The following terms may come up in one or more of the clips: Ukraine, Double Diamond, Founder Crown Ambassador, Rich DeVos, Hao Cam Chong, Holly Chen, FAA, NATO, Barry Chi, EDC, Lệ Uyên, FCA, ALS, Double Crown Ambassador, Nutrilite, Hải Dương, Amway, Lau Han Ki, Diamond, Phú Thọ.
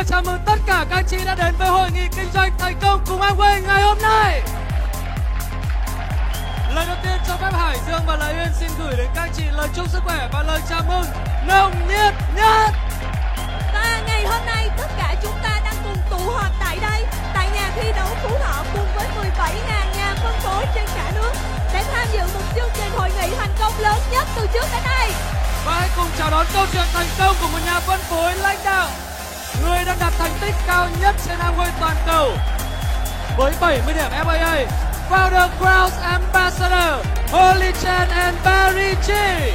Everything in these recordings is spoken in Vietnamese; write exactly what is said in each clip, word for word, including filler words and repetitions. được chào mừng tất cả các anh chị đã đến với hội nghị kinh doanh thành công cùng Amway ngày hôm nay. Lời đầu tiên cho phép Hải Dương và Lệ Uyên xin gửi đến các anh chị lời chúc sức khỏe và lời chào mừng nồng nhiệt nhất. Và ngày hôm nay tất cả chúng ta đang cùng tụ họp tại đây, tại nhà thi đấu Phú Thọ cùng với mười bảy nghìn nhà phân phối trên cả nước để tham dự một chương trình hội nghị thành công lớn nhất từ trước đến nay. Và hãy cùng chào đón câu chuyện thành công của một nhà phân phối lãnh đạo, người đang đạt thành tích cao nhất trên Amway toàn cầu với bảy mươi điểm ép xê a, Founder Crown Ambassador, Holly Chen and Barry Chi.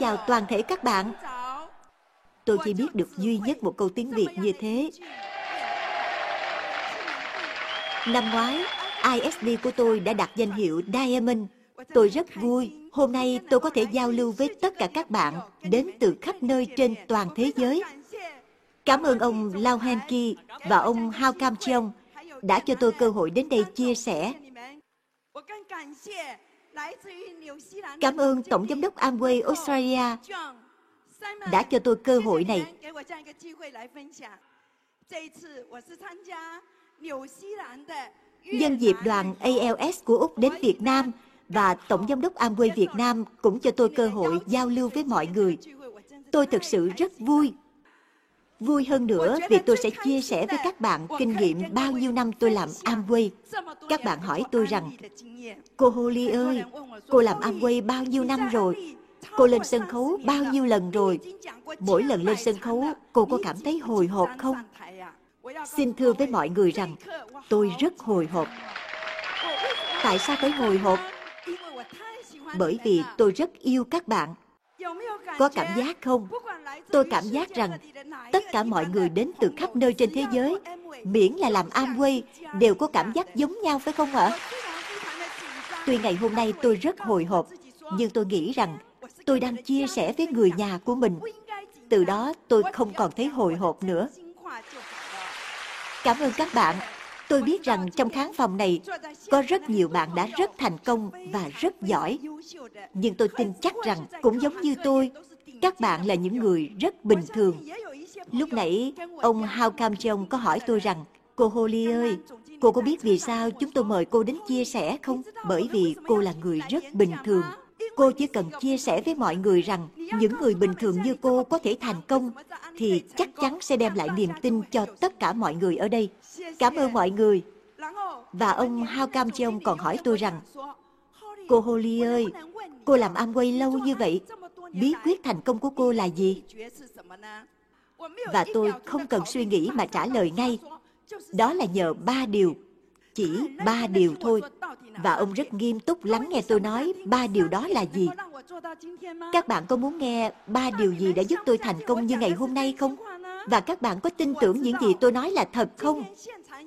Chào toàn thể các bạn. Tôi chỉ biết được duy nhất một câu tiếng Việt như thế. Năm ngoái, i ét bê của tôi đã đạt danh hiệu Diamond. Tôi rất vui. Hôm nay tôi có thể giao lưu với tất cả các bạn đến từ khắp nơi trên toàn thế giới. Cảm ơn ông Lau Han Ki và ông Hao Cam Chong đã cho tôi cơ hội đến đây chia sẻ. Cảm ơn Tổng Giám đốc Amway Australia đã cho tôi cơ hội này. Nhân dịp đoàn a lờ ét của Úc đến Việt Nam và Tổng Giám đốc Amway Việt Nam cũng cho tôi cơ hội giao lưu với mọi người. Tôi thực sự rất vui. Vui hơn nữa vì tôi sẽ chia sẻ với các bạn kinh nghiệm bao nhiêu năm tôi làm Amway. Các bạn hỏi tôi rằng, cô Holly ơi, cô làm Amway bao nhiêu năm rồi? Cô lên sân khấu bao nhiêu lần rồi? Mỗi lần lên sân khấu, cô có cảm thấy hồi hộp không? Xin thưa với mọi người rằng, tôi rất hồi hộp. Tại sao phải hồi hộp? Bởi vì tôi rất yêu các bạn. Có cảm giác không? Tôi cảm giác rằng tất cả mọi người đến từ khắp nơi trên thế giới, miễn là làm Amway, đều có cảm giác giống nhau phải không ạ? Tuy ngày hôm nay tôi rất hồi hộp, nhưng tôi nghĩ rằng tôi đang chia sẻ với người nhà của mình. Từ đó tôi không còn thấy hồi hộp nữa. Cảm ơn các bạn. Tôi biết rằng trong khán phòng này có rất nhiều bạn đã rất thành công và rất giỏi. Nhưng tôi tin chắc rằng cũng giống như tôi, các bạn là những người rất bình thường. Lúc nãy, ông Hao Cam Chong có hỏi tôi rằng, cô Holly ơi, cô có biết vì sao chúng tôi mời cô đến chia sẻ không? Bởi vì cô là người rất bình thường. Cô chỉ cần chia sẻ với mọi người rằng những người bình thường như cô có thể thành công thì chắc chắn sẽ đem lại niềm tin cho tất cả mọi người ở đây. Cảm ơn mọi người. Và ông Hao Cam Chong còn hỏi tôi rằng, cô Holly ơi, cô làm Amway lâu như vậy, bí quyết thành công của cô là gì? Và tôi không cần suy nghĩ mà trả lời ngay. Đó là nhờ ba điều. Chỉ ba điều thôi. Và ông rất nghiêm túc lắng nghe tôi nói ba điều đó là gì. Các bạn có muốn nghe ba điều gì đã giúp tôi thành công như ngày hôm nay không? Và các bạn có tin tưởng những gì tôi nói là thật không?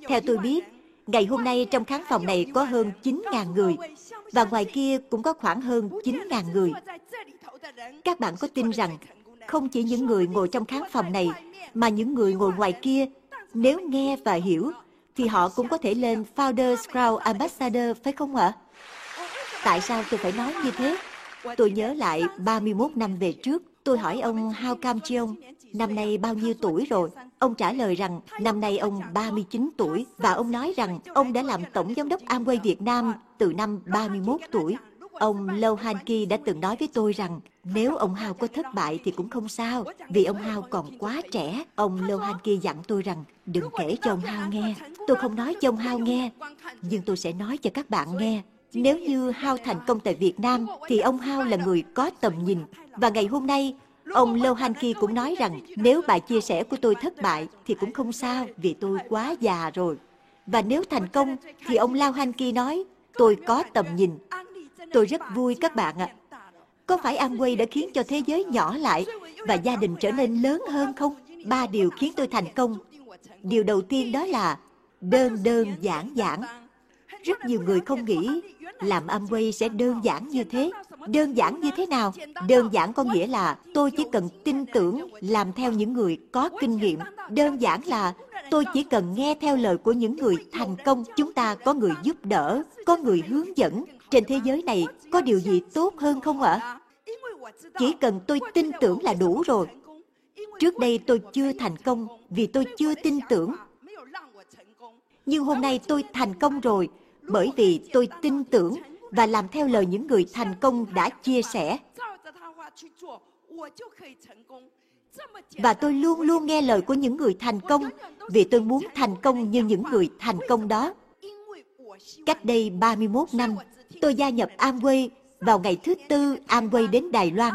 Theo tôi biết, ngày hôm nay trong khán phòng này có hơn chín nghìn người, và ngoài kia cũng có khoảng hơn chín nghìn người. Các bạn có tin rằng không chỉ những người ngồi trong khán phòng này, mà những người ngồi ngoài kia, nếu nghe và hiểu, thì họ cũng có thể lên Founder Crown Ambassador, phải không ạ? Tại sao tôi phải nói như thế? Tôi nhớ lại ba mươi mốt năm về trước, tôi hỏi ông Hao Cam Chong năm nay bao nhiêu tuổi rồi. Ông trả lời rằng năm nay ông ba mươi chín tuổi, và ông nói rằng ông đã làm Tổng Giám đốc Amway Việt Nam từ năm ba mươi mốt tuổi. Ông Lau Han Ki đã từng nói với tôi rằng nếu ông Hao có thất bại thì cũng không sao, vì ông Hao còn quá trẻ. Ông Lau Han Ki dặn tôi rằng đừng kể cho ông Hao nghe. Tôi không nói cho ông Hao nghe, nhưng tôi sẽ nói cho các bạn nghe. Nếu như Hao thành công tại Việt Nam, thì ông Hao là người có tầm nhìn. Và ngày hôm nay, ông Lau Han Ki cũng nói rằng nếu bài chia sẻ của tôi thất bại thì cũng không sao, vì tôi quá già rồi. Và nếu thành công, thì ông Lau Han Ki nói, tôi có tầm nhìn. Tôi rất vui các bạn ạ. À. Có phải Amway đã khiến cho thế giới nhỏ lại và gia đình trở nên lớn hơn không? Ba điều khiến tôi thành công. Điều đầu tiên đó là đơn đơn giản giản. Rất nhiều người không nghĩ làm Amway sẽ đơn giản như thế. Đơn giản như thế nào? Đơn giản có nghĩa là tôi chỉ cần tin tưởng, làm theo những người có kinh nghiệm. Đơn giản là tôi chỉ cần nghe theo lời của những người thành công. Chúng ta có người giúp đỡ, có người hướng dẫn. Trên thế giới này có điều gì tốt hơn không ạ? À? Chỉ cần tôi tin tưởng là đủ rồi. Trước đây tôi chưa thành công vì tôi chưa tin tưởng. Nhưng hôm nay tôi thành công rồi bởi vì tôi tin tưởng và làm theo lời những người thành công đã chia sẻ. Và tôi luôn luôn nghe lời của những người thành công vì tôi muốn thành công như những người thành công đó. Cách đây ba mươi mốt năm, tôi gia nhập Amway vào ngày thứ Tư Amway đến Đài Loan.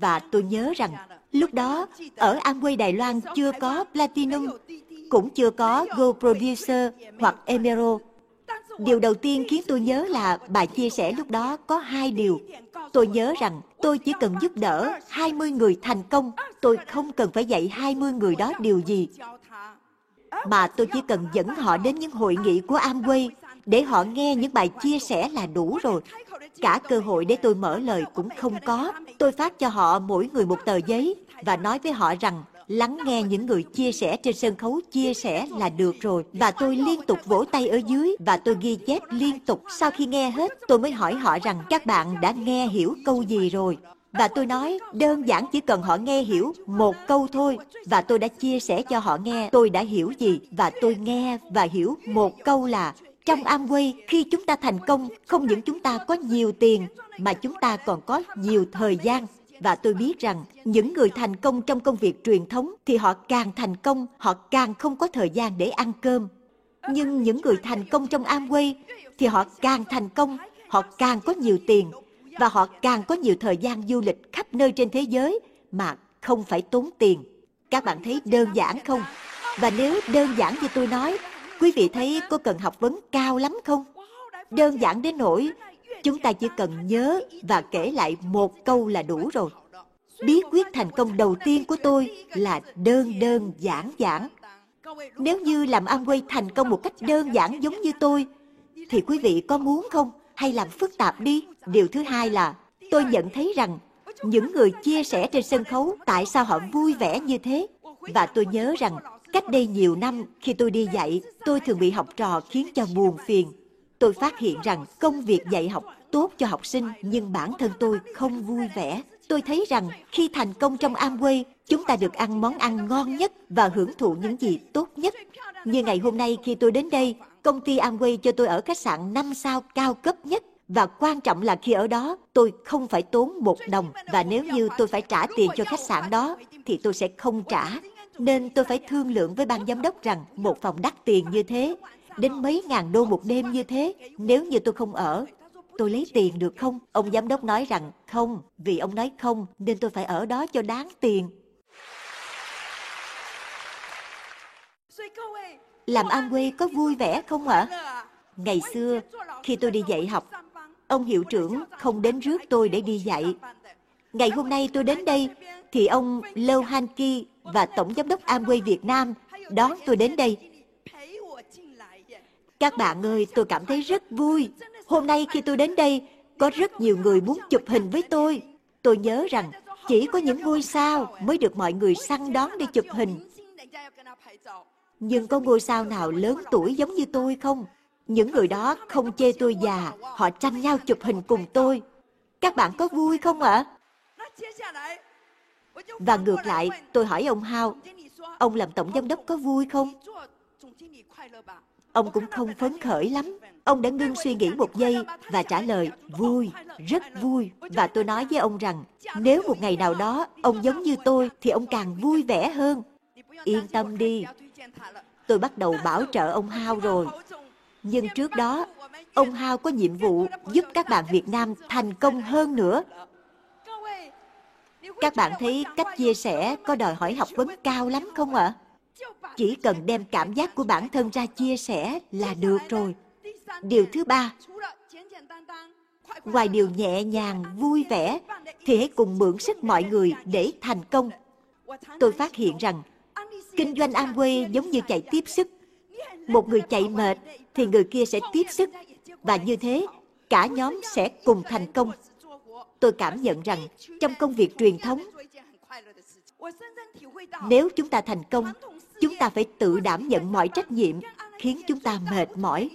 Và tôi nhớ rằng lúc đó ở Amway Đài Loan chưa có Platinum, cũng chưa có Gold Producer hoặc Emerald. Điều đầu tiên khiến tôi nhớ là bà chia sẻ lúc đó có hai điều. Tôi nhớ rằng tôi chỉ cần giúp đỡ hai mươi người thành công, tôi không cần phải dạy hai mươi người đó điều gì, mà tôi chỉ cần dẫn họ đến những hội nghị của Amway để họ nghe những bài chia sẻ là đủ rồi. Cả cơ hội để tôi mở lời cũng không có. Tôi phát cho họ mỗi người một tờ giấy và nói với họ rằng lắng nghe những người chia sẻ trên sân khấu chia sẻ là được rồi. Và tôi liên tục vỗ tay ở dưới và tôi ghi chép liên tục. Sau khi nghe hết, tôi mới hỏi họ rằng các bạn đã nghe hiểu câu gì rồi. Và tôi nói đơn giản chỉ cần họ nghe hiểu một câu thôi. Và tôi đã chia sẻ cho họ nghe tôi đã hiểu gì. Và tôi nghe và hiểu một câu là trong Amway, khi chúng ta thành công, không những chúng ta có nhiều tiền mà chúng ta còn có nhiều thời gian. Và tôi biết rằng những người thành công trong công việc truyền thống thì họ càng thành công, họ càng không có thời gian để ăn cơm. Nhưng những người thành công trong Amway thì họ càng thành công, họ càng có nhiều tiền và họ càng có nhiều thời gian du lịch khắp nơi trên thế giới mà không phải tốn tiền. Các bạn thấy đơn giản không? Và nếu đơn giản như tôi nói, quý vị thấy có cần học vấn cao lắm không? Đơn giản đến nỗi chúng ta chỉ cần nhớ và kể lại một câu là đủ rồi. Bí quyết thành công đầu tiên của tôi là đơn đơn giản giản. Nếu như làm Amway thành công một cách đơn giản giống như tôi, thì quý vị có muốn không? Hay làm phức tạp đi. Điều thứ hai là tôi nhận thấy rằng những người chia sẻ trên sân khấu tại sao họ vui vẻ như thế. Và tôi nhớ rằng cách đây nhiều năm khi tôi đi dạy, tôi thường bị học trò khiến cho buồn phiền. Tôi phát hiện rằng công việc dạy học tốt cho học sinh, nhưng bản thân tôi không vui vẻ. Tôi thấy rằng khi thành công trong Amway, chúng ta được ăn món ăn ngon nhất và hưởng thụ những gì tốt nhất. Như ngày hôm nay khi tôi đến đây, công ty Amway cho tôi ở khách sạn năm sao cao cấp nhất. Và quan trọng là khi ở đó, tôi không phải tốn một đồng. Và nếu như tôi phải trả tiền cho khách sạn đó, thì tôi sẽ không trả. Nên tôi phải thương lượng với ban giám đốc rằng một phòng đắt tiền như thế, đến mấy ngàn đô một đêm như thế, nếu như tôi không ở, tôi lấy tiền được không? Ông giám đốc nói rằng không, vì ông nói không nên tôi phải ở đó cho đáng tiền. Làm Amway có vui vẻ không ạ? À? Ngày xưa, khi tôi đi dạy học, ông hiệu trưởng không đến rước tôi để đi dạy. Ngày hôm nay tôi đến đây, thì ông Lau Han Ki và Tổng Giám đốc Amway Việt Nam đón tôi đến đây. Các bạn ơi, tôi cảm thấy rất vui. Hôm nay khi tôi đến đây, có rất nhiều người muốn chụp hình với tôi. Tôi nhớ rằng chỉ có những ngôi sao mới được mọi người săn đón để chụp hình. Nhưng có ngôi sao nào lớn tuổi giống như tôi không? Những người đó không chê tôi già, họ tranh nhau chụp hình cùng tôi. Các bạn có vui không ạ? Và ngược lại, tôi hỏi ông Hao, ông làm tổng giám đốc có vui không? Ông cũng không phấn khởi lắm. Ông đã ngưng suy nghĩ một giây và trả lời, vui, rất vui. Và tôi nói với ông rằng, nếu một ngày nào đó ông giống như tôi, thì ông càng vui vẻ hơn. Yên tâm đi. Tôi bắt đầu bảo trợ ông Hao rồi. Nhưng trước đó, ông Hao có nhiệm vụ giúp các bạn Việt Nam thành công hơn nữa. Các bạn thấy cách chia sẻ có đòi hỏi học vấn cao lắm không ạ? Chỉ cần đem cảm giác của bản thân ra chia sẻ là được rồi. Điều thứ ba, ngoài điều nhẹ nhàng, vui vẻ, thì hãy cùng mượn sức mọi người để thành công. Tôi phát hiện rằng, kinh doanh Amway giống như chạy tiếp sức. Một người chạy mệt thì người kia sẽ tiếp sức, và như thế, cả nhóm sẽ cùng thành công. Tôi cảm nhận rằng, trong công việc truyền thống, nếu chúng ta thành công, chúng ta phải tự đảm nhận mọi trách nhiệm, khiến chúng ta mệt mỏi.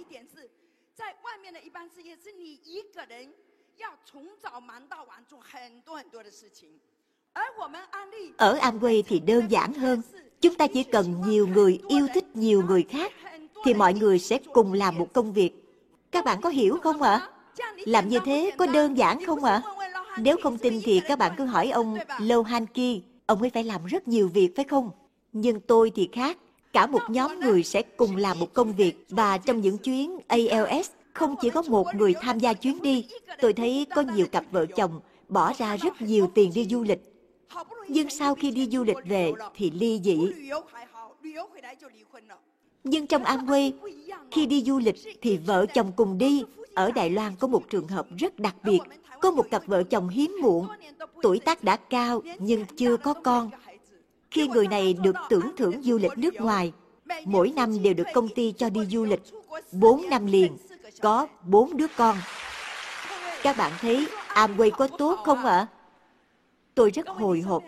Ở Amway thì đơn giản hơn. Chúng ta chỉ cần nhiều người yêu thích nhiều người khác, thì mọi người sẽ cùng làm một công việc. Các bạn có hiểu không ạ? À? Làm như thế có đơn giản không ạ? À? Nếu không tin thì các bạn cứ hỏi ông Lau Han Ki, ông ấy phải làm rất nhiều việc phải không? Nhưng tôi thì khác, cả một nhóm người sẽ cùng làm một công việc, và trong những chuyến A L S không chỉ có một người tham gia chuyến đi. Tôi thấy có nhiều cặp vợ chồng bỏ ra rất nhiều tiền đi du lịch, nhưng sau khi đi du lịch về thì ly dị. Nhưng trong Amway, khi đi du lịch thì vợ chồng cùng đi. Ở Đài Loan có một trường hợp rất đặc biệt. Có một cặp vợ chồng hiếm muộn, tuổi tác đã cao nhưng chưa có con. Khi người này được tưởng thưởng du lịch nước ngoài, mỗi năm đều được công ty cho đi du lịch. Bốn năm liền, có bốn đứa con. Các bạn thấy Amway có tốt không ạ? À? Tôi rất hồi hộp.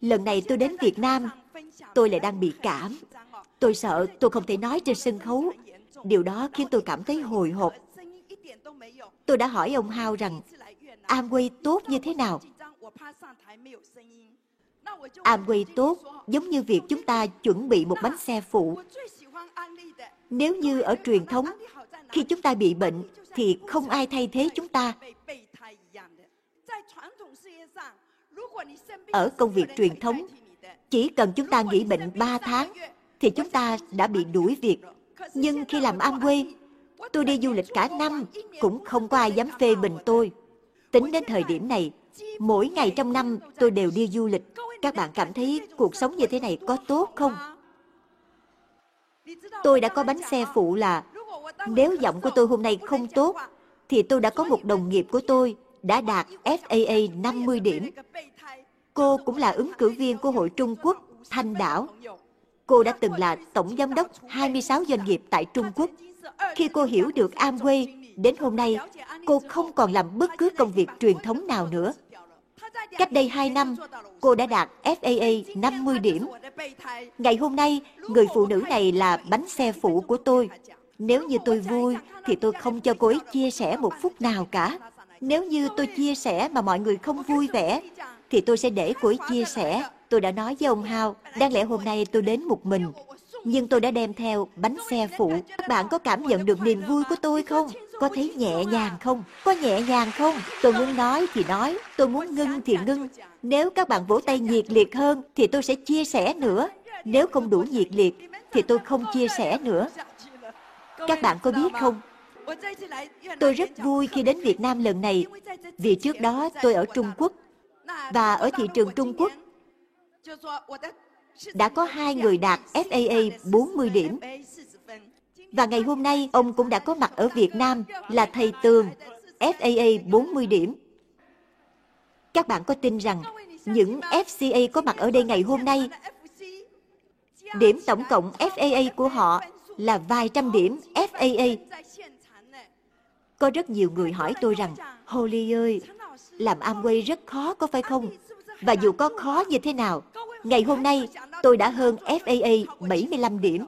Lần này tôi đến Việt Nam, tôi lại đang bị cảm. Tôi sợ tôi không thể nói trên sân khấu. Điều đó khiến tôi cảm thấy hồi hộp. Tôi đã hỏi ông Hao rằng Amway tốt như thế nào? Amway tốt giống như việc chúng ta chuẩn bị một bánh xe phụ. Nếu như ở truyền thống, khi chúng ta bị bệnh thì không ai thay thế chúng ta. Ở công việc truyền thống, chỉ cần chúng ta nghỉ bệnh ba tháng thì chúng ta đã bị đuổi việc. Nhưng khi làm Amway, tôi đi du lịch cả năm cũng không có ai dám phê bình tôi. Tính đến thời điểm này, mỗi ngày trong năm tôi đều đi du lịch. Các bạn cảm thấy cuộc sống như thế này có tốt không? Tôi đã có bánh xe phụ là nếu giọng của tôi hôm nay không tốt, thì tôi đã có một đồng nghiệp của tôi đã đạt F A A năm mươi điểm. Cô cũng là ứng cử viên của Hội Trung Quốc, Thanh Đảo. Cô đã từng là tổng giám đốc hai mươi sáu doanh nghiệp tại Trung Quốc. Khi cô hiểu được Amway, đến hôm nay, cô không còn làm bất cứ công việc truyền thống nào nữa. Cách đây hai năm, cô đã đạt F A A năm mươi điểm. Ngày hôm nay, người phụ nữ này là bánh xe phụ của tôi. Nếu như tôi vui, thì tôi không cho cô ấy chia sẻ một phút nào cả. Nếu như tôi chia sẻ mà mọi người không vui vẻ, thì tôi sẽ để cô ấy chia sẻ. Tôi đã nói với ông Hao, đáng lẽ hôm nay tôi đến một mình, nhưng tôi đã đem theo bánh xe phụ. Các bạn có cảm nhận được niềm vui của tôi không? Có thấy nhẹ nhàng không? Có nhẹ nhàng không? Tôi muốn nói thì nói, tôi muốn ngưng thì ngưng. Nếu các bạn vỗ tay nhiệt liệt hơn, thì tôi sẽ chia sẻ nữa. Nếu không đủ nhiệt liệt, thì tôi không chia sẻ nữa. Các bạn có biết không? Tôi rất vui khi đến Việt Nam lần này, vì trước đó tôi ở Trung Quốc, và ở thị trường Trung Quốc, đã có hai người đạt F A A bốn mươi điểm. Và ngày hôm nay, ông cũng đã có mặt ở Việt Nam là thầy Tường, F A A bốn mươi điểm. Các bạn có tin rằng những ép xê a có mặt ở đây ngày hôm nay, điểm tổng cộng ép a a của họ là vài trăm điểm ép a a. Có rất nhiều người hỏi tôi rằng, Holly ơi, làm Amway rất khó có phải không? Và dù có khó như thế nào, ngày hôm nay tôi đã hơn ép a a bảy mươi lăm điểm.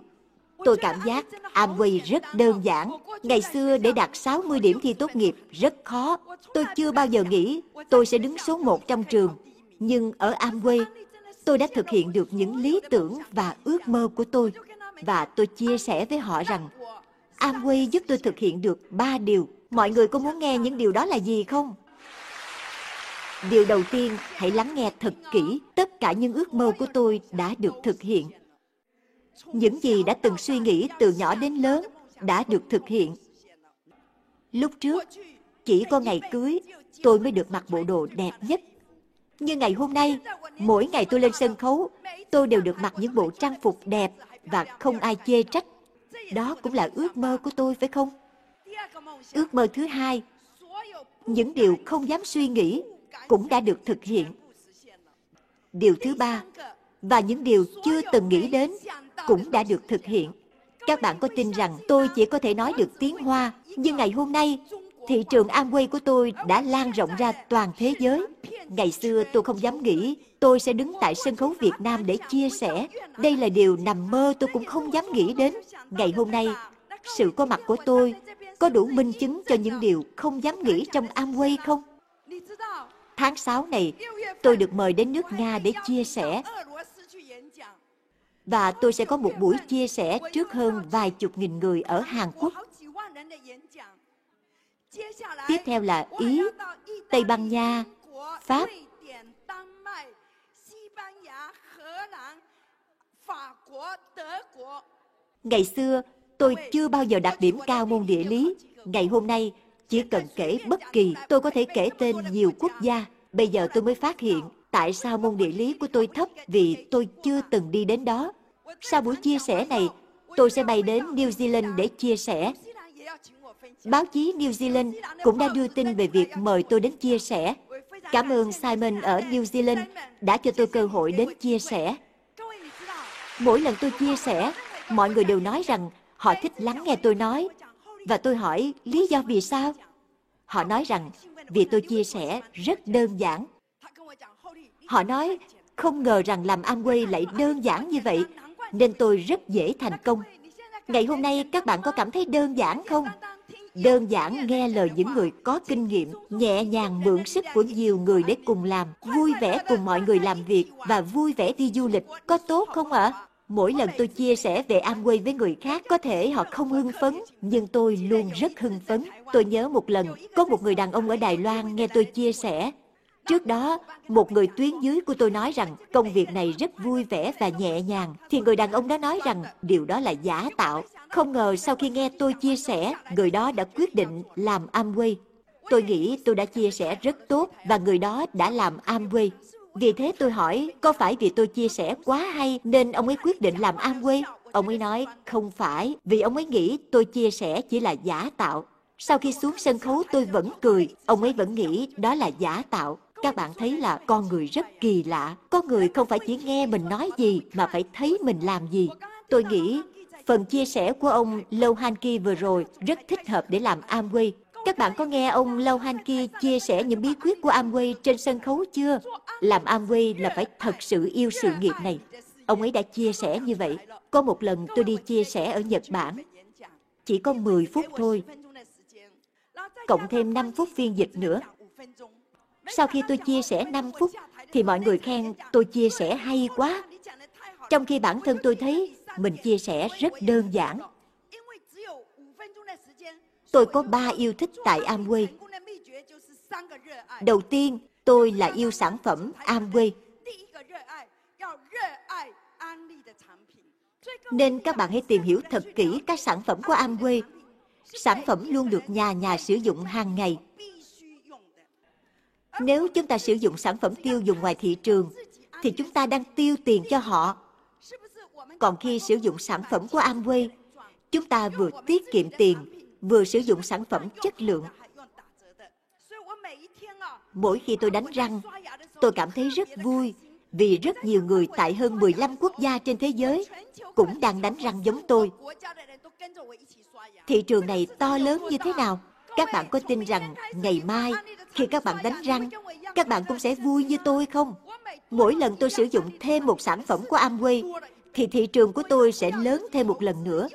Tôi cảm giác Amway rất đơn giản. Ngày xưa để đạt sáu mươi điểm thi tốt nghiệp rất khó. Tôi chưa bao giờ nghĩ tôi sẽ đứng số một trong trường. Nhưng ở Amway, tôi đã thực hiện được những lý tưởng và ước mơ của tôi. Và tôi chia sẻ với họ rằng Amway giúp tôi thực hiện được ba điều. Mọi người có muốn nghe những điều đó là gì không? Điều đầu tiên, hãy lắng nghe thật kỹ. Tất cả những ước mơ của tôi đã được thực hiện. Những gì đã từng suy nghĩ từ nhỏ đến lớn đã được thực hiện. Lúc trước, chỉ có ngày cưới tôi mới được mặc bộ đồ đẹp nhất. Nhưng ngày hôm nay, mỗi ngày tôi lên sân khấu, tôi đều được mặc những bộ trang phục đẹp và không ai chê trách. Đó cũng là ước mơ của tôi, phải không? Ước mơ thứ hai, những điều không dám suy nghĩ cũng đã được thực hiện. Điều thứ ba, và những điều chưa từng nghĩ đến cũng đã được thực hiện. Các bạn có tin rằng tôi chỉ có thể nói được tiếng Hoa, nhưng ngày hôm nay, thị trường Amway của tôi đã lan rộng ra toàn thế giới. Ngày xưa tôi không dám nghĩ tôi sẽ đứng tại sân khấu Việt Nam để chia sẻ. Đây là điều nằm mơ tôi cũng không dám nghĩ đến. Ngày hôm nay, sự có mặt của tôi có đủ minh chứng cho những điều không dám nghĩ trong Amway không? Tháng sáu này, tôi được mời đến nước Nga để chia sẻ. Và tôi sẽ có một buổi chia sẻ trước hơn vài chục nghìn người ở Hàn Quốc. Tiếp theo là Ý, Tây Ban Nha, Pháp. Ngày xưa, tôi chưa bao giờ đạt điểm cao môn địa lý. Ngày hôm nay, chỉ cần kể bất kỳ, tôi có thể kể tên nhiều quốc gia. Bây giờ tôi mới phát hiện tại sao môn địa lý của tôi thấp, vì tôi chưa từng đi đến đó. Sau buổi chia sẻ này, tôi sẽ bay đến New Zealand để chia sẻ. Báo chí New Zealand cũng đã đưa tin về việc mời tôi đến chia sẻ. Cảm ơn Simon ở New Zealand đã cho tôi cơ hội đến chia sẻ. Mỗi lần tôi chia sẻ, mọi người đều nói rằng họ thích lắng nghe tôi nói. Và tôi hỏi lý do vì sao? Họ nói rằng vì tôi chia sẻ rất đơn giản. Họ nói không ngờ rằng làm Amway lại đơn giản như vậy, nên tôi rất dễ thành công. Ngày hôm nay các bạn có cảm thấy đơn giản không? Đơn giản nghe lời những người có kinh nghiệm, nhẹ nhàng mượn sức của nhiều người để cùng làm, vui vẻ cùng mọi người làm việc và vui vẻ đi du lịch. Có tốt không ạ? À? Mỗi lần tôi chia sẻ về Amway với người khác, có thể họ không hưng phấn, nhưng tôi luôn rất hưng phấn. Tôi nhớ một lần, có một người đàn ông ở Đài Loan nghe tôi chia sẻ. Trước đó, một người tuyến dưới của tôi nói rằng công việc này rất vui vẻ và nhẹ nhàng. Thì người đàn ông đó nói rằng điều đó là giả tạo. Không ngờ sau khi nghe tôi chia sẻ, người đó đã quyết định làm Amway. Tôi nghĩ tôi đã chia sẻ rất tốt và người đó đã làm Amway. Vì thế tôi hỏi, có phải vì tôi chia sẻ quá hay nên ông ấy quyết định làm Amway? Ông ấy nói, không phải, vì ông ấy nghĩ tôi chia sẻ chỉ là giả tạo. Sau khi xuống sân khấu tôi vẫn cười, ông ấy vẫn nghĩ đó là giả tạo. Các bạn thấy là con người rất kỳ lạ. Có người không phải chỉ nghe mình nói gì mà phải thấy mình làm gì. Tôi nghĩ phần chia sẻ của ông Lau Han Ki vừa rồi rất thích hợp để làm Amway. Các bạn có nghe ông Lau Han Ki chia sẻ những bí quyết của Amway trên sân khấu chưa? Làm Amway là phải thật sự yêu sự nghiệp này. Ông ấy đã chia sẻ như vậy. Có một lần tôi đi chia sẻ ở Nhật Bản. Chỉ có mười phút thôi. Cộng thêm năm phút phiên dịch nữa. Sau khi tôi chia sẻ năm phút, thì mọi người khen tôi chia sẻ hay quá. Trong khi bản thân tôi thấy mình chia sẻ rất đơn giản. Tôi có ba yêu thích tại Amway. Đầu tiên, tôi là yêu sản phẩm Amway. Nên các bạn hãy tìm hiểu thật kỹ các sản phẩm của Amway. Sản phẩm luôn được nhà nhà sử dụng hàng ngày. Nếu chúng ta sử dụng sản phẩm tiêu dùng ngoài thị trường, thì chúng ta đang tiêu tiền cho họ. Còn khi sử dụng sản phẩm của Amway, chúng ta vừa tiết kiệm tiền, vừa sử dụng sản phẩm chất lượng. Mỗi khi tôi đánh răng, tôi cảm thấy rất vui vì rất nhiều người tại hơn mười lăm quốc gia trên thế giới cũng đang đánh răng giống tôi. Thị trường này to lớn như thế nào? Các bạn có tin rằng ngày mai khi các bạn đánh răng, các bạn cũng sẽ vui như tôi không? Mỗi lần tôi sử dụng thêm một sản phẩm của Amway, thì thị trường của tôi sẽ lớn thêm một lần nữa.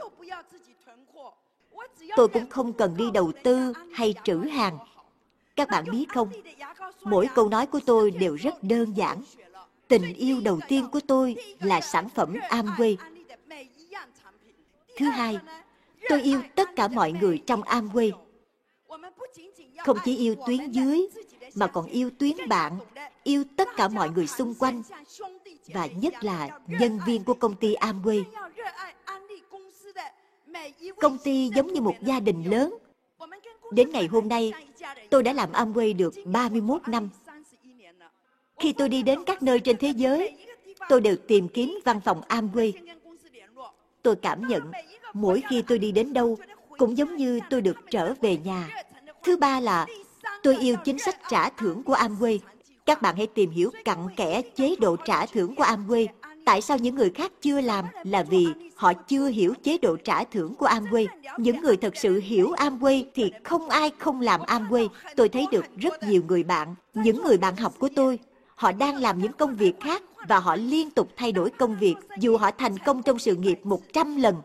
Tôi cũng không cần đi đầu tư hay trữ hàng. Các bạn biết không, mỗi câu nói của tôi đều rất đơn giản. Tình yêu đầu tiên của tôi là sản phẩm Amway. Thứ hai, tôi yêu tất cả mọi người trong Amway. Không chỉ yêu tuyến dưới, mà còn yêu tuyến bạn, yêu tất cả mọi người xung quanh, và nhất là nhân viên của công ty Amway. Công ty giống như một gia đình lớn. Đến ngày hôm nay, tôi đã làm Amway được ba mươi mốt năm. Khi tôi đi đến các nơi trên thế giới, tôi đều tìm kiếm văn phòng Amway. Tôi cảm nhận, mỗi khi tôi đi đến đâu, cũng giống như tôi được trở về nhà. Thứ ba là, tôi yêu chính sách trả thưởng của Amway. Các bạn hãy tìm hiểu cặn kẽ chế độ trả thưởng của Amway. Tại sao những người khác chưa làm là vì họ chưa hiểu chế độ trả thưởng của Amway. Những người thật sự hiểu Amway thì không ai không làm Amway. Tôi thấy được rất nhiều người bạn, những người bạn học của tôi. Họ đang làm những công việc khác và họ liên tục thay đổi công việc. Dù họ thành công trong sự nghiệp một trăm lần,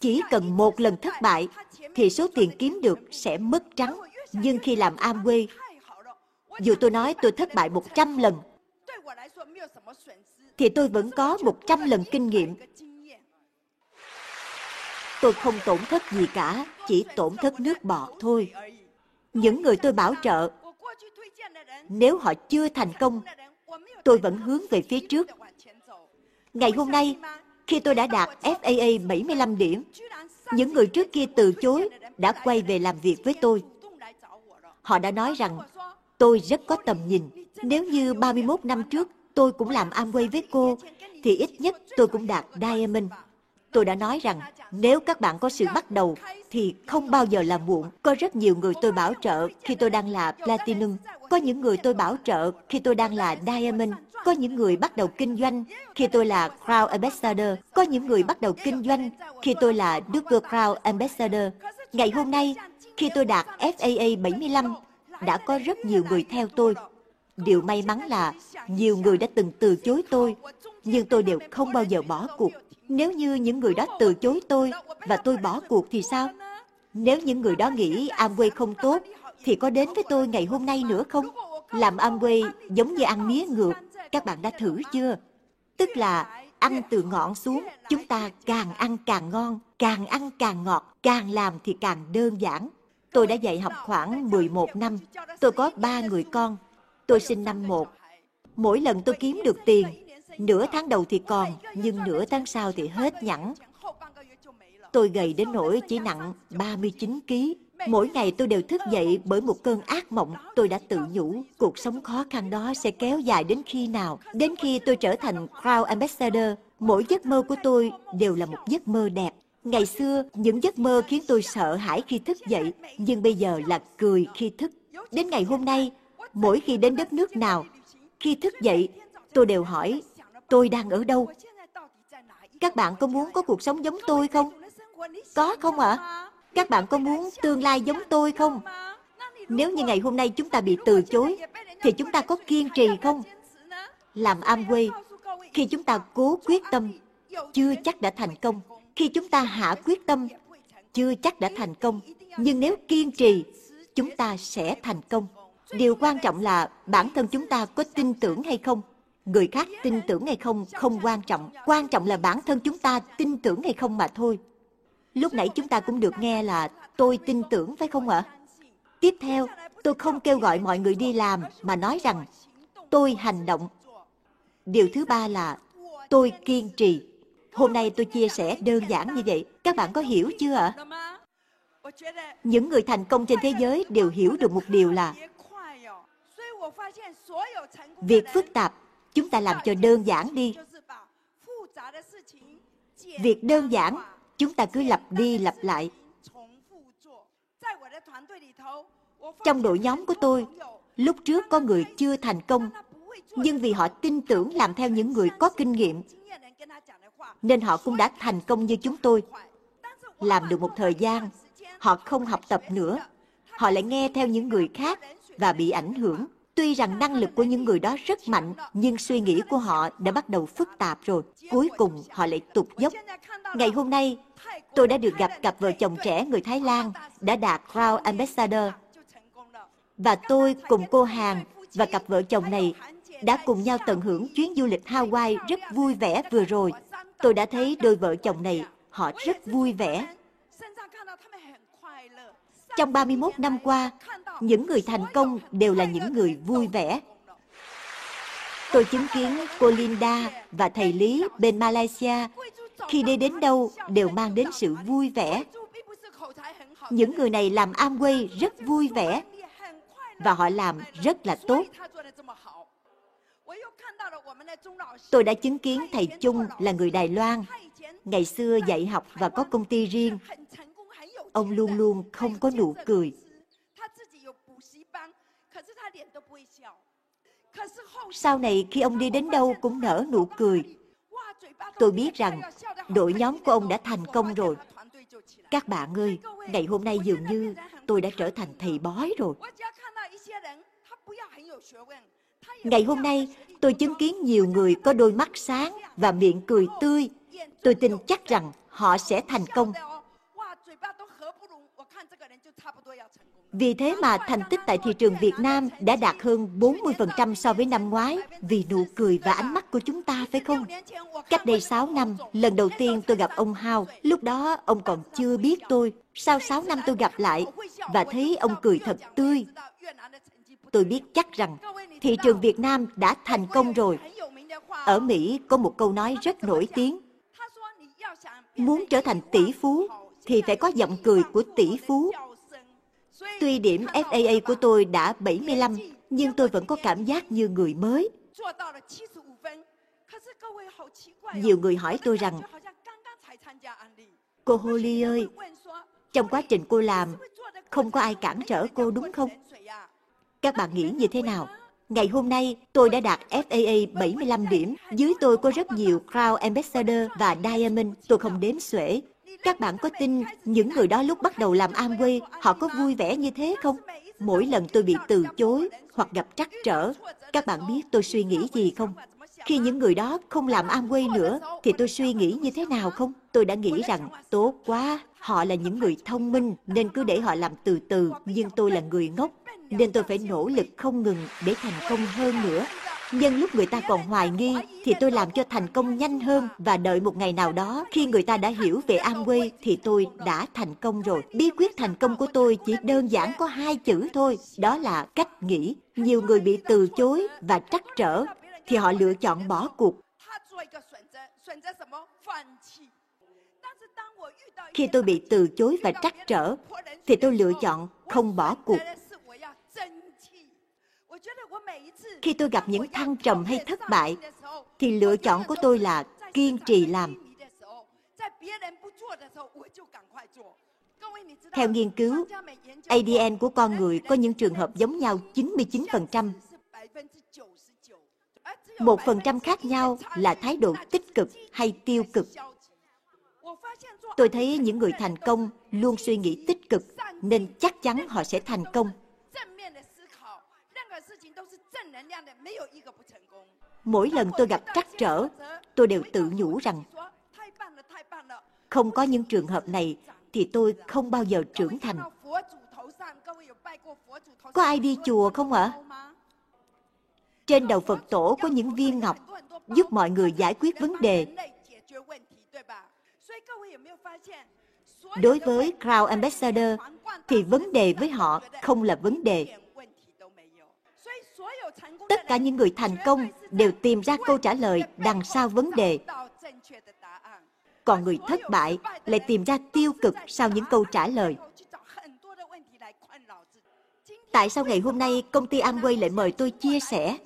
chỉ cần một lần thất bại thì số tiền kiếm được sẽ mất trắng. Nhưng khi làm Amway, dù tôi nói tôi thất bại một trăm lần, thì tôi vẫn có một trăm lần kinh nghiệm. Tôi không tổn thất gì cả, chỉ tổn thất nước bọt thôi. Những người tôi bảo trợ, nếu họ chưa thành công, tôi vẫn hướng về phía trước. Ngày hôm nay, khi tôi đã đạt F A A bảy mươi lăm điểm, những người trước kia từ chối đã quay về làm việc với tôi. Họ đã nói rằng, tôi rất có tầm nhìn. Nếu như ba mươi mốt năm trước tôi cũng làm Amway với cô, thì ít nhất tôi cũng đạt Diamond. Tôi đã nói rằng, nếu các bạn có sự bắt đầu, thì không bao giờ là muộn. Có rất nhiều người tôi bảo trợ khi tôi đang là Platinum. Có những người tôi bảo trợ khi tôi đang là Diamond. Có những người bắt đầu kinh doanh khi tôi là Crown Ambassador. Có những người bắt đầu kinh doanh khi tôi là Double Crown Ambassador. Ngày hôm nay, khi tôi đạt F A A bảy mươi lăm, đã có rất nhiều người theo tôi. Điều may mắn là nhiều người đã từng từ chối tôi, nhưng tôi đều không bao giờ bỏ cuộc. Nếu như những người đó từ chối tôi và tôi bỏ cuộc thì sao? Nếu những người đó nghĩ Amway không tốt, thì có đến với tôi ngày hôm nay nữa không? Làm Amway giống như ăn mía ngược, các bạn đã thử chưa? Tức là ăn từ ngọn xuống, chúng ta càng ăn càng ngon, càng ăn càng ngọt, càng làm thì càng đơn giản. Tôi đã dạy học khoảng mười một năm, tôi có ba người con, tôi sinh năm một. Mỗi lần tôi kiếm được tiền, nửa tháng đầu thì còn, nhưng nửa tháng sau thì hết nhẵn. Tôi gầy đến nỗi chỉ nặng ba mươi chín ký. Mỗi ngày tôi đều thức dậy bởi một cơn ác mộng. Tôi đã tự nhủ, cuộc sống khó khăn đó sẽ kéo dài đến khi nào? Đến khi tôi trở thành Crown Ambassador, mỗi giấc mơ của tôi đều là một giấc mơ đẹp. Ngày xưa, những giấc mơ khiến tôi sợ hãi khi thức dậy, nhưng bây giờ là cười khi thức. Đến ngày hôm nay, mỗi khi đến đất nước nào, khi thức dậy, tôi đều hỏi, tôi đang ở đâu? Các bạn có muốn có cuộc sống giống tôi không? Có không ạ? À? Các bạn có muốn tương lai giống tôi không? Nếu như ngày hôm nay chúng ta bị từ chối, thì chúng ta có kiên trì không? Làm Amway, khi chúng ta cố quyết tâm, chưa chắc đã thành công. Khi chúng ta hạ quyết tâm, chưa chắc đã thành công. Nhưng nếu kiên trì, chúng ta sẽ thành công. Điều quan trọng là bản thân chúng ta có tin tưởng hay không. Người khác tin tưởng hay không không quan trọng. Quan trọng là bản thân chúng ta tin tưởng hay không mà thôi. Lúc nãy chúng ta cũng được nghe là tôi tin tưởng phải không ạ? Tiếp theo, tôi không kêu gọi mọi người đi làm mà nói rằng tôi hành động. Điều thứ ba là tôi kiên trì. Hôm nay tôi chia sẻ đơn giản như vậy. Các bạn có hiểu chưa ạ? Những người thành công trên thế giới đều hiểu được một điều là việc phức tạp, chúng ta làm cho đơn giản đi. Việc đơn giản, chúng ta cứ lặp đi lặp lại. Trong đội nhóm của tôi, lúc trước có người chưa thành công, nhưng vì họ tin tưởng làm theo những người có kinh nghiệm, nên họ cũng đã thành công như chúng tôi. Làm được một thời gian, họ không học tập nữa. Họ lại nghe theo những người khác và bị ảnh hưởng. Tuy rằng năng lực của những người đó rất mạnh, nhưng suy nghĩ của họ đã bắt đầu phức tạp rồi. Cuối cùng họ lại tụt dốc. Ngày hôm nay, tôi đã được gặp cặp vợ chồng trẻ người Thái Lan đã đạt Crown Ambassador. Và tôi cùng cô Hàn và cặp vợ chồng này đã cùng nhau tận hưởng chuyến du lịch Hawaii rất vui vẻ vừa rồi. Tôi đã thấy đôi vợ chồng này, họ rất vui vẻ. Trong ba mươi mốt năm qua, những người thành công đều là những người vui vẻ. Tôi chứng kiến cô Linda và thầy Lý bên Malaysia khi đi đến đâu đều mang đến sự vui vẻ. Những người này làm Amway rất vui vẻ và họ làm rất là tốt. Tôi đã chứng kiến thầy Chung là người Đài Loan, ngày xưa dạy học và có công ty riêng. Ông luôn luôn không có nụ cười. Sau này khi ông đi đến đâu cũng nở nụ cười. Tôi biết rằng đội nhóm của ông đã thành công rồi. Các bạn ơi, ngày hôm nay dường như tôi đã trở thành thầy bói rồi. Ngày hôm nay, tôi chứng kiến nhiều người có đôi mắt sáng và miệng cười tươi. Tôi tin chắc rằng họ sẽ thành công. Vì thế mà thành tích tại thị trường Việt Nam đã đạt hơn bốn mươi phần trăm so với năm ngoái, vì nụ cười và ánh mắt của chúng ta, phải không? Cách đây sáu năm, lần đầu tiên tôi gặp ông Hao, lúc đó ông còn chưa biết tôi. Sau sáu năm tôi gặp lại và thấy ông cười thật tươi. Tôi biết chắc rằng thị trường Việt Nam đã thành công rồi. Ở Mỹ có một câu nói rất nổi tiếng. Muốn trở thành tỷ phú thì phải có giọng cười của tỷ phú. Tuy điểm F A A của tôi đã bảy mươi lăm, nhưng tôi vẫn có cảm giác như người mới. Nhiều người hỏi tôi rằng, cô Holly ơi, trong quá trình cô làm, không có ai cản trở cô đúng không? Các bạn nghĩ như thế nào? Ngày hôm nay, tôi đã đạt F A A bảy mươi lăm điểm. Dưới tôi có rất nhiều Crown Ambassador và Diamond. Tôi không đếm xuể. Các bạn có tin những người đó lúc bắt đầu làm Amway, họ có vui vẻ như thế không? Mỗi lần tôi bị từ chối hoặc gặp trắc trở, các bạn biết tôi suy nghĩ gì không? Khi những người đó không làm Amway nữa, thì tôi suy nghĩ như thế nào không? Tôi đã nghĩ rằng, tốt quá, họ là những người thông minh, nên cứ để họ làm từ từ, nhưng tôi là người ngốc, nên tôi phải nỗ lực không ngừng để thành công hơn nữa. Nhưng lúc người ta còn hoài nghi, thì tôi làm cho thành công nhanh hơn và đợi một ngày nào đó, khi người ta đã hiểu về Amway, thì tôi đã thành công rồi. Bí quyết thành công của tôi chỉ đơn giản có hai chữ thôi, đó là cách nghĩ. Nhiều người bị từ chối và trắc trở, thì họ lựa chọn bỏ cuộc. Khi tôi bị từ chối và trắc trở, thì tôi lựa chọn không bỏ cuộc. Khi tôi gặp những thăng trầm hay thất bại, thì lựa chọn của tôi là kiên trì làm. Theo nghiên cứu, A D N của con người có những trường hợp giống nhau chín mươi chín phần trăm. Một phần trăm khác nhau là thái độ tích cực hay tiêu cực. Tôi thấy những người thành công luôn suy nghĩ tích cực, nên chắc chắn họ sẽ thành công. Mỗi lần tôi gặp trắc trở, tôi đều tự nhủ rằng không có những trường hợp này thì tôi không bao giờ trưởng thành. Có ai đi chùa không ạ? Trên đầu Phật tổ có những viên ngọc giúp mọi người giải quyết vấn đề. Đối với Crown Ambassador thì vấn đề với họ không là vấn đề. Tất cả những người thành công đều tìm ra câu trả lời đằng sau vấn đề. Còn người thất bại lại tìm ra tiêu cực sau những câu trả lời. Tại sao ngày hôm nay công ty Amway lại mời tôi chia sẻ?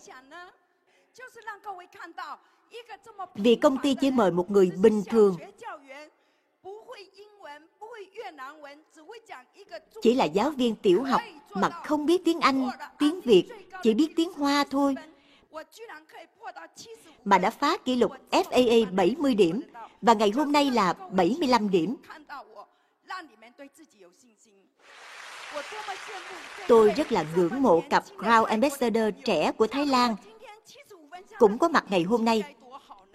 Vì công ty chỉ mời một người bình thường, Chỉ là giáo viên tiểu học mà không biết tiếng Anh, tiếng Việt, chỉ biết tiếng Hoa thôi, mà đã phá kỷ lục F A A bảy mươi điểm và ngày hôm nay là bảy mươi lăm điểm. Tôi rất là ngưỡng mộ cặp Crown Ambassador trẻ của Thái Lan cũng có mặt ngày hôm nay.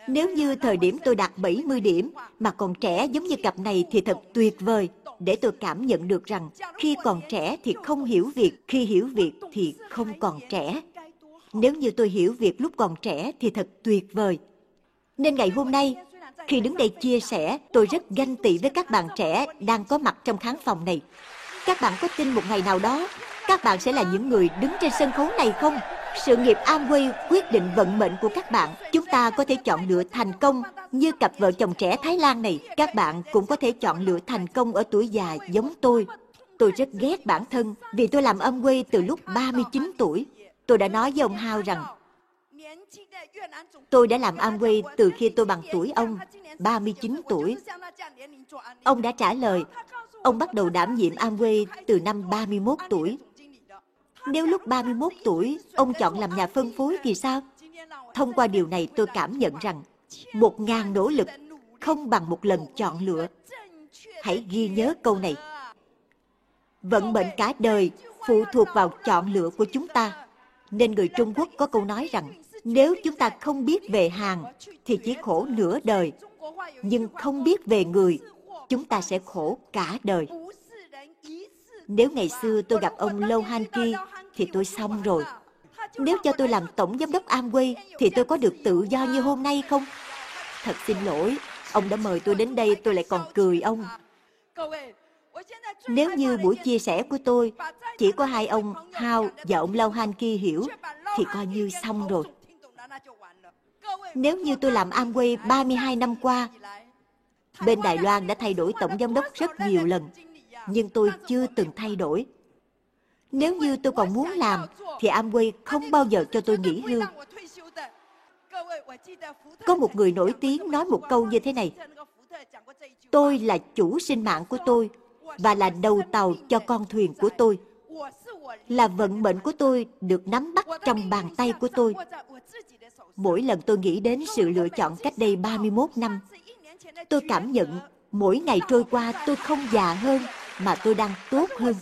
Nếu như thời điểm tôi đạt bảy mươi điểm mà còn trẻ giống như cặp này thì thật tuyệt vời, để tôi cảm nhận được rằng khi còn trẻ thì không hiểu việc, khi hiểu việc thì không còn trẻ. Nếu như tôi hiểu việc lúc còn trẻ thì thật tuyệt vời. Nên ngày hôm nay, khi đứng đây chia sẻ, tôi rất ganh tị với các bạn trẻ đang có mặt trong khán phòng này. Các bạn có tin một ngày nào đó, các bạn sẽ là những người đứng trên sân khấu này không? Sự nghiệp Amway quyết định vận mệnh của các bạn. Chúng ta có thể chọn lựa thành công như cặp vợ chồng trẻ Thái Lan này. Các bạn cũng có thể chọn lựa thành công ở tuổi già giống tôi. Tôi rất ghét bản thân vì tôi làm Amway từ lúc ba mươi chín tuổi. Tôi đã nói với ông Hao rằng tôi đã làm Amway từ khi tôi bằng tuổi ông, ba mươi chín tuổi. Ông đã trả lời, ông bắt đầu đảm nhiệm Amway từ năm ba mươi mốt tuổi. Nếu lúc ba mươi mốt tuổi, ông chọn làm nhà phân phối thì sao? Thông qua điều này tôi cảm nhận rằng một ngàn nỗ lực không bằng một lần chọn lựa. Hãy ghi nhớ câu này. Vận mệnh cả đời phụ thuộc vào chọn lựa của chúng ta. Nên người Trung Quốc có câu nói rằng nếu chúng ta không biết về hàng thì chỉ khổ nửa đời, nhưng không biết về người, chúng ta sẽ khổ cả đời. Nếu ngày xưa tôi gặp ông Lau Han Ki thì tôi xong rồi. Nếu cho tôi làm tổng giám đốc Amway thì tôi có được tự do như hôm nay không? Thật xin lỗi, ông đã mời tôi đến đây tôi lại còn cười ông. Nếu như buổi chia sẻ của tôi chỉ có hai ông Hao và ông Lau Han Ki hiểu thì coi như xong rồi. Nếu như tôi làm Amway ba mươi hai năm qua, bên Đài Loan đã thay đổi tổng giám đốc rất nhiều lần, nhưng tôi chưa từng thay đổi. Nếu như tôi còn muốn làm thì Amway không bao giờ cho tôi nghỉ hưu. Có một người nổi tiếng nói một câu như thế này: tôi là chủ sinh mạng của tôi và là đầu tàu cho con thuyền của tôi, là vận mệnh của tôi được nắm bắt trong bàn tay của tôi. Mỗi lần tôi nghĩ đến sự lựa chọn cách đây ba mươi mốt năm, tôi cảm nhận mỗi ngày trôi qua tôi không già hơn mà tôi đang tốt hơn.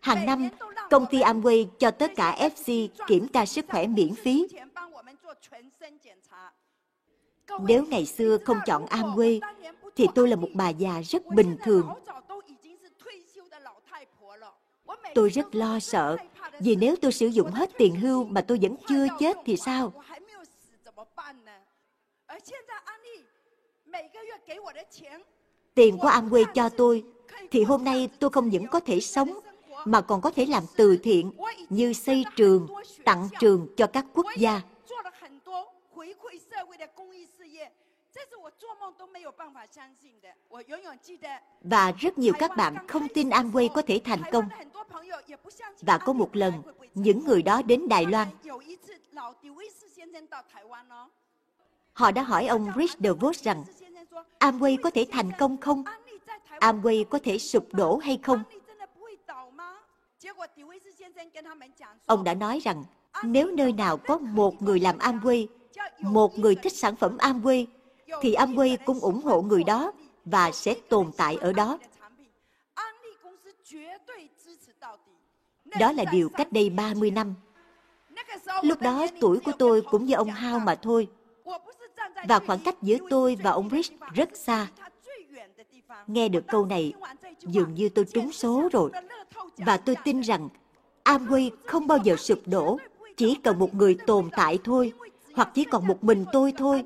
Hàng năm, công ty Amway cho tất cả F C kiểm tra sức khỏe miễn phí. Nếu ngày xưa không chọn Amway thì tôi là một bà già rất bình thường. Tôi rất lo sợ vì nếu tôi sử dụng hết tiền hưu mà tôi vẫn chưa chết thì sao? Tiền của Amway cho tôi thì hôm nay tôi không những có thể sống mà còn có thể làm từ thiện như xây trường, tặng trường cho các quốc gia. Và rất nhiều các bạn không tin Amway có thể thành công. Và có một lần, những người đó đến Đài Loan. Họ đã hỏi ông Rich DeVos rằng Amway có thể thành công không? Amway có thể sụp đổ hay không? Ông đã nói rằng nếu nơi nào có một người làm Amway, một người thích sản phẩm Amway, thì Amway cũng ủng hộ người đó và sẽ tồn tại ở đó. Đó là điều cách đây ba mươi năm. Lúc đó tuổi của tôi cũng như ông Hao mà thôi. Và khoảng cách giữa tôi và ông Rich rất xa. Nghe được câu này, dường như tôi trúng số rồi. Và tôi tin rằng Amway không bao giờ sụp đổ, chỉ cần một người tồn tại thôi, hoặc chỉ còn một mình tôi thôi.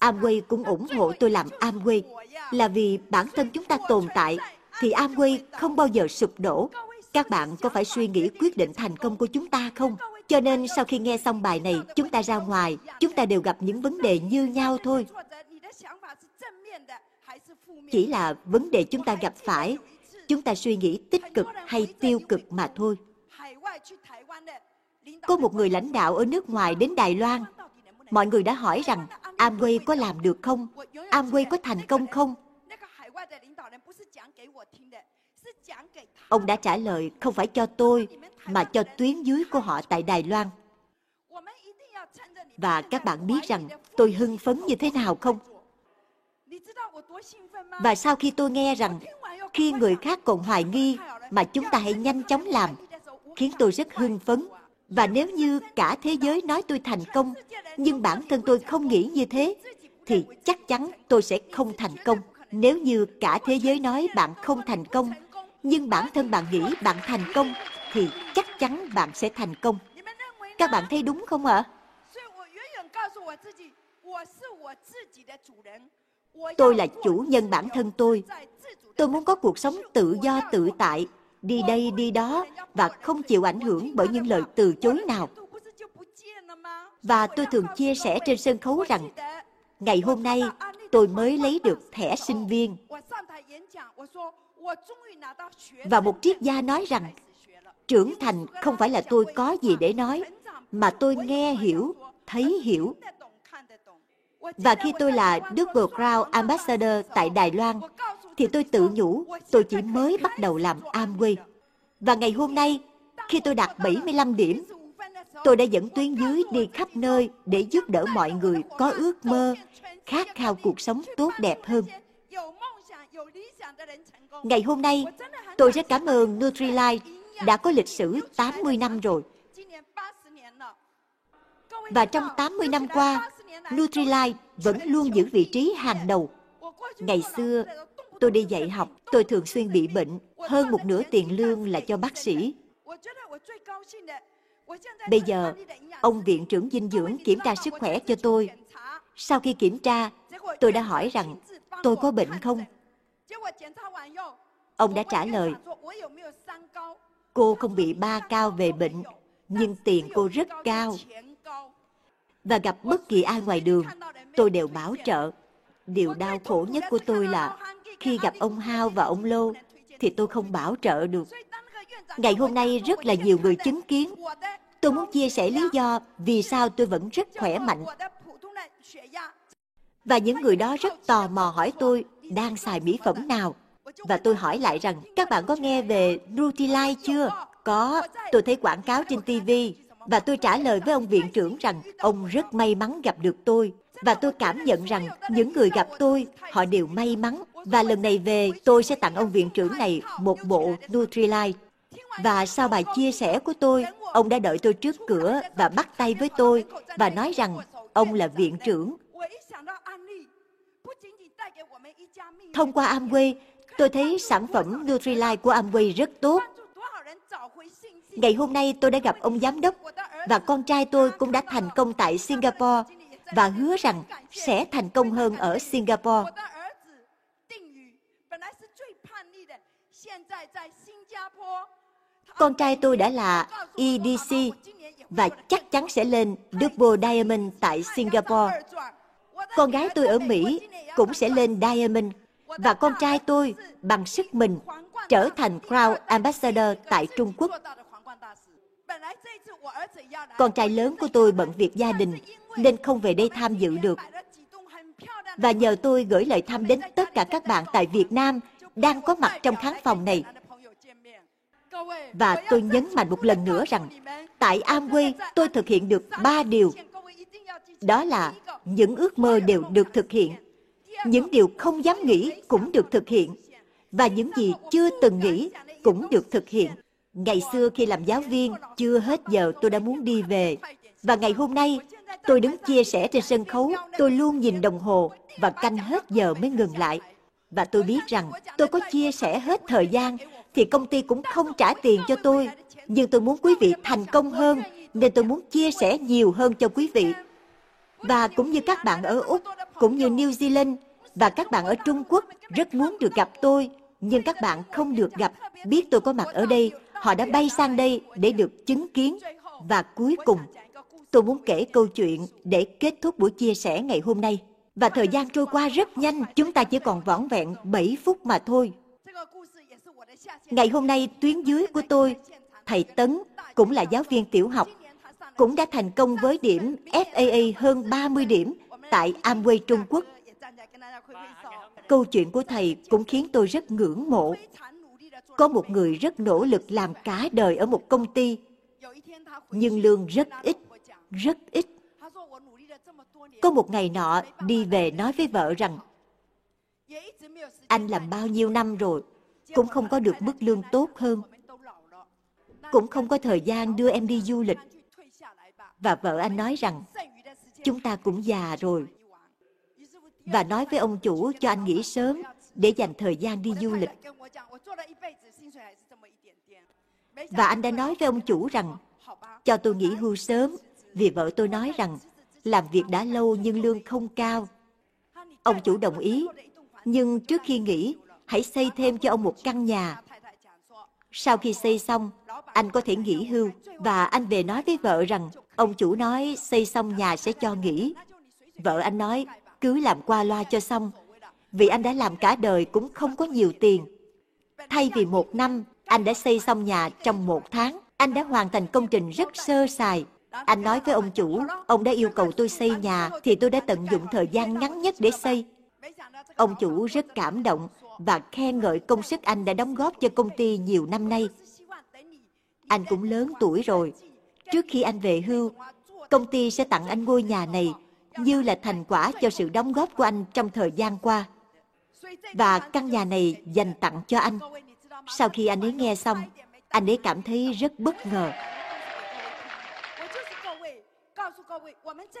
Amway cũng ủng hộ tôi làm Amway, là vì bản thân chúng ta tồn tại, thì Amway không bao giờ sụp đổ. Các bạn có phải suy nghĩ quyết định thành công của chúng ta không? Cho nên sau khi nghe xong bài này, chúng ta ra ngoài, chúng ta đều gặp những vấn đề như nhau thôi. Chỉ là vấn đề chúng ta gặp phải, chúng ta suy nghĩ tích cực hay tiêu cực mà thôi. Có một người lãnh đạo ở nước ngoài đến Đài Loan, mọi người đã hỏi rằng Amway có làm được không? Amway có thành công không? Ông đã trả lời không phải cho tôi, mà cho tuyến dưới của họ tại Đài Loan. Và các bạn biết rằng tôi hưng phấn như thế nào không? Và sau khi tôi nghe rằng khi người khác còn hoài nghi mà chúng ta hãy nhanh chóng làm, khiến tôi rất hưng phấn. Và nếu như cả thế giới nói tôi thành công, nhưng bản thân tôi không nghĩ như thế, thì chắc chắn tôi sẽ không thành công. Nếu như cả thế giới nói bạn không thành công, nhưng bản thân bạn nghĩ bạn thành công, thì chắc chắn bạn sẽ thành công. Các bạn thấy đúng không ạ? Tôi là chủ nhân bản thân tôi. Tôi muốn có cuộc sống tự do tự tại, đi đây đi đó và không chịu ảnh hưởng bởi những lời từ chối nào. Và tôi thường chia sẻ trên sân khấu rằng ngày hôm nay tôi mới lấy được thẻ sinh viên. Và một triết gia nói rằng trưởng thành không phải là tôi có gì để nói, mà tôi nghe hiểu, thấy hiểu. Và khi tôi là Double Crown Ambassador tại Đài Loan, thì tôi tự nhủ tôi chỉ mới bắt đầu làm Amway. Và ngày hôm nay, khi tôi đạt bảy mươi lăm điểm, tôi đã dẫn tuyến dưới đi khắp nơi để giúp đỡ mọi người có ước mơ, khát khao cuộc sống tốt đẹp hơn. Ngày hôm nay, tôi rất cảm ơn Nutrilite đã có lịch sử tám mươi năm rồi. Và trong tám mươi năm qua, Nutrilite vẫn luôn giữ vị trí hàng đầu. Ngày xưa, tôi đi dạy học, tôi thường xuyên bị bệnh, hơn một nửa tiền lương là cho bác sĩ. Bây giờ, ông viện trưởng dinh dưỡng kiểm tra sức khỏe cho tôi. Sau khi kiểm tra, tôi đã hỏi rằng tôi có bệnh không? Ông đã trả lời, cô không bị ba cao về bệnh, nhưng tiền cô rất cao. Và gặp bất kỳ ai ngoài đường, tôi đều bảo trợ. Điều đau khổ nhất của tôi là khi gặp ông Hao và ông Lô, thì tôi không bảo trợ được. Ngày hôm nay rất là nhiều người chứng kiến. Tôi muốn chia sẻ lý do vì sao tôi vẫn rất khỏe mạnh. Và những người đó rất tò mò hỏi tôi đang xài mỹ phẩm nào. Và tôi hỏi lại rằng, các bạn có nghe về Nutrilite chưa? Có, tôi thấy quảng cáo trên ti vi. Và tôi trả lời với ông viện trưởng rằng ông rất may mắn gặp được tôi. Và tôi cảm nhận rằng những người gặp tôi, họ đều may mắn. Và lần này về, tôi sẽ tặng ông viện trưởng này một bộ Nutrilite. Và sau bài chia sẻ của tôi, ông đã đợi tôi trước cửa và bắt tay với tôi và nói rằng ông là viện trưởng. Thông qua Amway, tôi thấy sản phẩm Nutrilite của Amway rất tốt. Ngày hôm nay tôi đã gặp ông giám đốc và con trai tôi cũng đã thành công tại Singapore và hứa rằng sẽ thành công hơn ở Singapore. Con trai tôi đã là e đê xê và chắc chắn sẽ lên Double Diamond tại Singapore. Con gái tôi ở Mỹ cũng sẽ lên Diamond và con trai tôi bằng sức mình trở thành Crown Ambassador tại Trung Quốc. Con trai lớn của tôi bận việc gia đình nên không về đây tham dự được. Và nhờ tôi gửi lời thăm đến tất cả các bạn tại Việt Nam đang có mặt trong khán phòng này. Và tôi nhấn mạnh một lần nữa rằng tại Amway tôi thực hiện được ba điều. Đó là những ước mơ đều được thực hiện, những điều không dám nghĩ cũng được thực hiện, và những gì chưa từng nghĩ cũng được thực hiện. Ngày xưa khi làm giáo viên, chưa hết giờ tôi đã muốn đi về. Và ngày hôm nay, tôi đứng chia sẻ trên sân khấu, tôi luôn nhìn đồng hồ và canh hết giờ mới ngừng lại. Và tôi biết rằng tôi có chia sẻ hết thời gian, thì công ty cũng không trả tiền cho tôi. Nhưng tôi muốn quý vị thành công hơn, nên tôi muốn chia sẻ nhiều hơn cho quý vị. Và cũng như các bạn ở Úc, cũng như New Zealand, và các bạn ở Trung Quốc rất muốn được gặp tôi, nhưng các bạn không được gặp. Biết tôi có mặt ở đây, họ đã bay sang đây để được chứng kiến. Và cuối cùng, tôi muốn kể câu chuyện để kết thúc buổi chia sẻ ngày hôm nay. Và thời gian trôi qua rất nhanh, chúng ta chỉ còn vỏn vẹn bảy phút mà thôi. Ngày hôm nay, tuyến dưới của tôi, thầy Tấn, cũng là giáo viên tiểu học. cũng đã thành công với điểm ép a a hơn ba mươi điểm tại Amway Trung Quốc. Câu chuyện của thầy cũng khiến tôi rất ngưỡng mộ. Có một người rất nỗ lực làm cả đời ở một công ty, nhưng lương rất ít, rất ít. Có một ngày nọ, đi về nói với vợ rằng, anh làm bao nhiêu năm rồi, cũng không có được mức lương tốt hơn, cũng không có thời gian đưa em đi du lịch. Và vợ anh nói rằng, chúng ta cũng già rồi, và nói với ông chủ cho anh nghỉ sớm để dành thời gian đi du lịch. Và anh đã nói với ông chủ rằng, cho tôi nghỉ hưu sớm, vì vợ tôi nói rằng, làm việc đã lâu nhưng lương không cao. Ông chủ đồng ý, nhưng trước khi nghỉ, hãy xây thêm cho ông một căn nhà. Sau khi xây xong, anh có thể nghỉ hưu, và anh về nói với vợ rằng, ông chủ nói xây xong nhà sẽ cho nghỉ. Vợ anh nói, cứ làm qua loa cho xong, vì anh đã làm cả đời cũng không có nhiều tiền. Thay vì một năm, anh đã xây xong nhà trong một tháng. Anh đã hoàn thành công trình rất sơ sài. Anh nói với ông chủ, ông đã yêu cầu tôi xây nhà, thì tôi đã tận dụng thời gian ngắn nhất để xây. Ông chủ rất cảm động và khen ngợi công sức anh đã đóng góp cho công ty nhiều năm nay. Anh cũng lớn tuổi rồi. Trước khi anh về hưu, công ty sẽ tặng anh ngôi nhà này như là thành quả cho sự đóng góp của anh trong thời gian qua. Và căn nhà này dành tặng cho anh. Sau khi anh ấy nghe xong, anh ấy cảm thấy rất bất ngờ.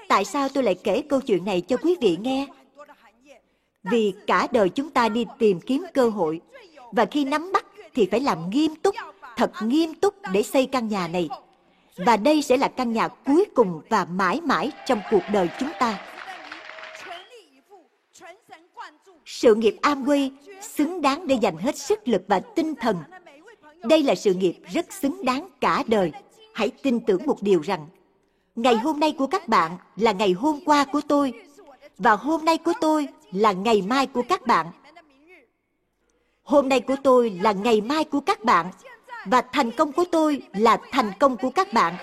Tại sao tôi lại kể câu chuyện này cho quý vị nghe? Vì cả đời chúng ta đi tìm kiếm cơ hội, và khi nắm bắt thì phải làm nghiêm túc, thật nghiêm túc để xây căn nhà này. Và đây sẽ là căn nhà cuối cùng và mãi mãi trong cuộc đời chúng ta. Sự nghiệp Amway xứng đáng để dành hết sức lực và tinh thần. Đây là sự nghiệp rất xứng đáng cả đời. Hãy tin tưởng một điều rằng, ngày hôm nay của các bạn là ngày hôm qua của tôi, và hôm nay của tôi là ngày mai của các bạn. Hôm nay của tôi là ngày mai của các bạn, và thành công của tôi là thành công của các bạn.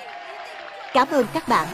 Cảm ơn các bạn.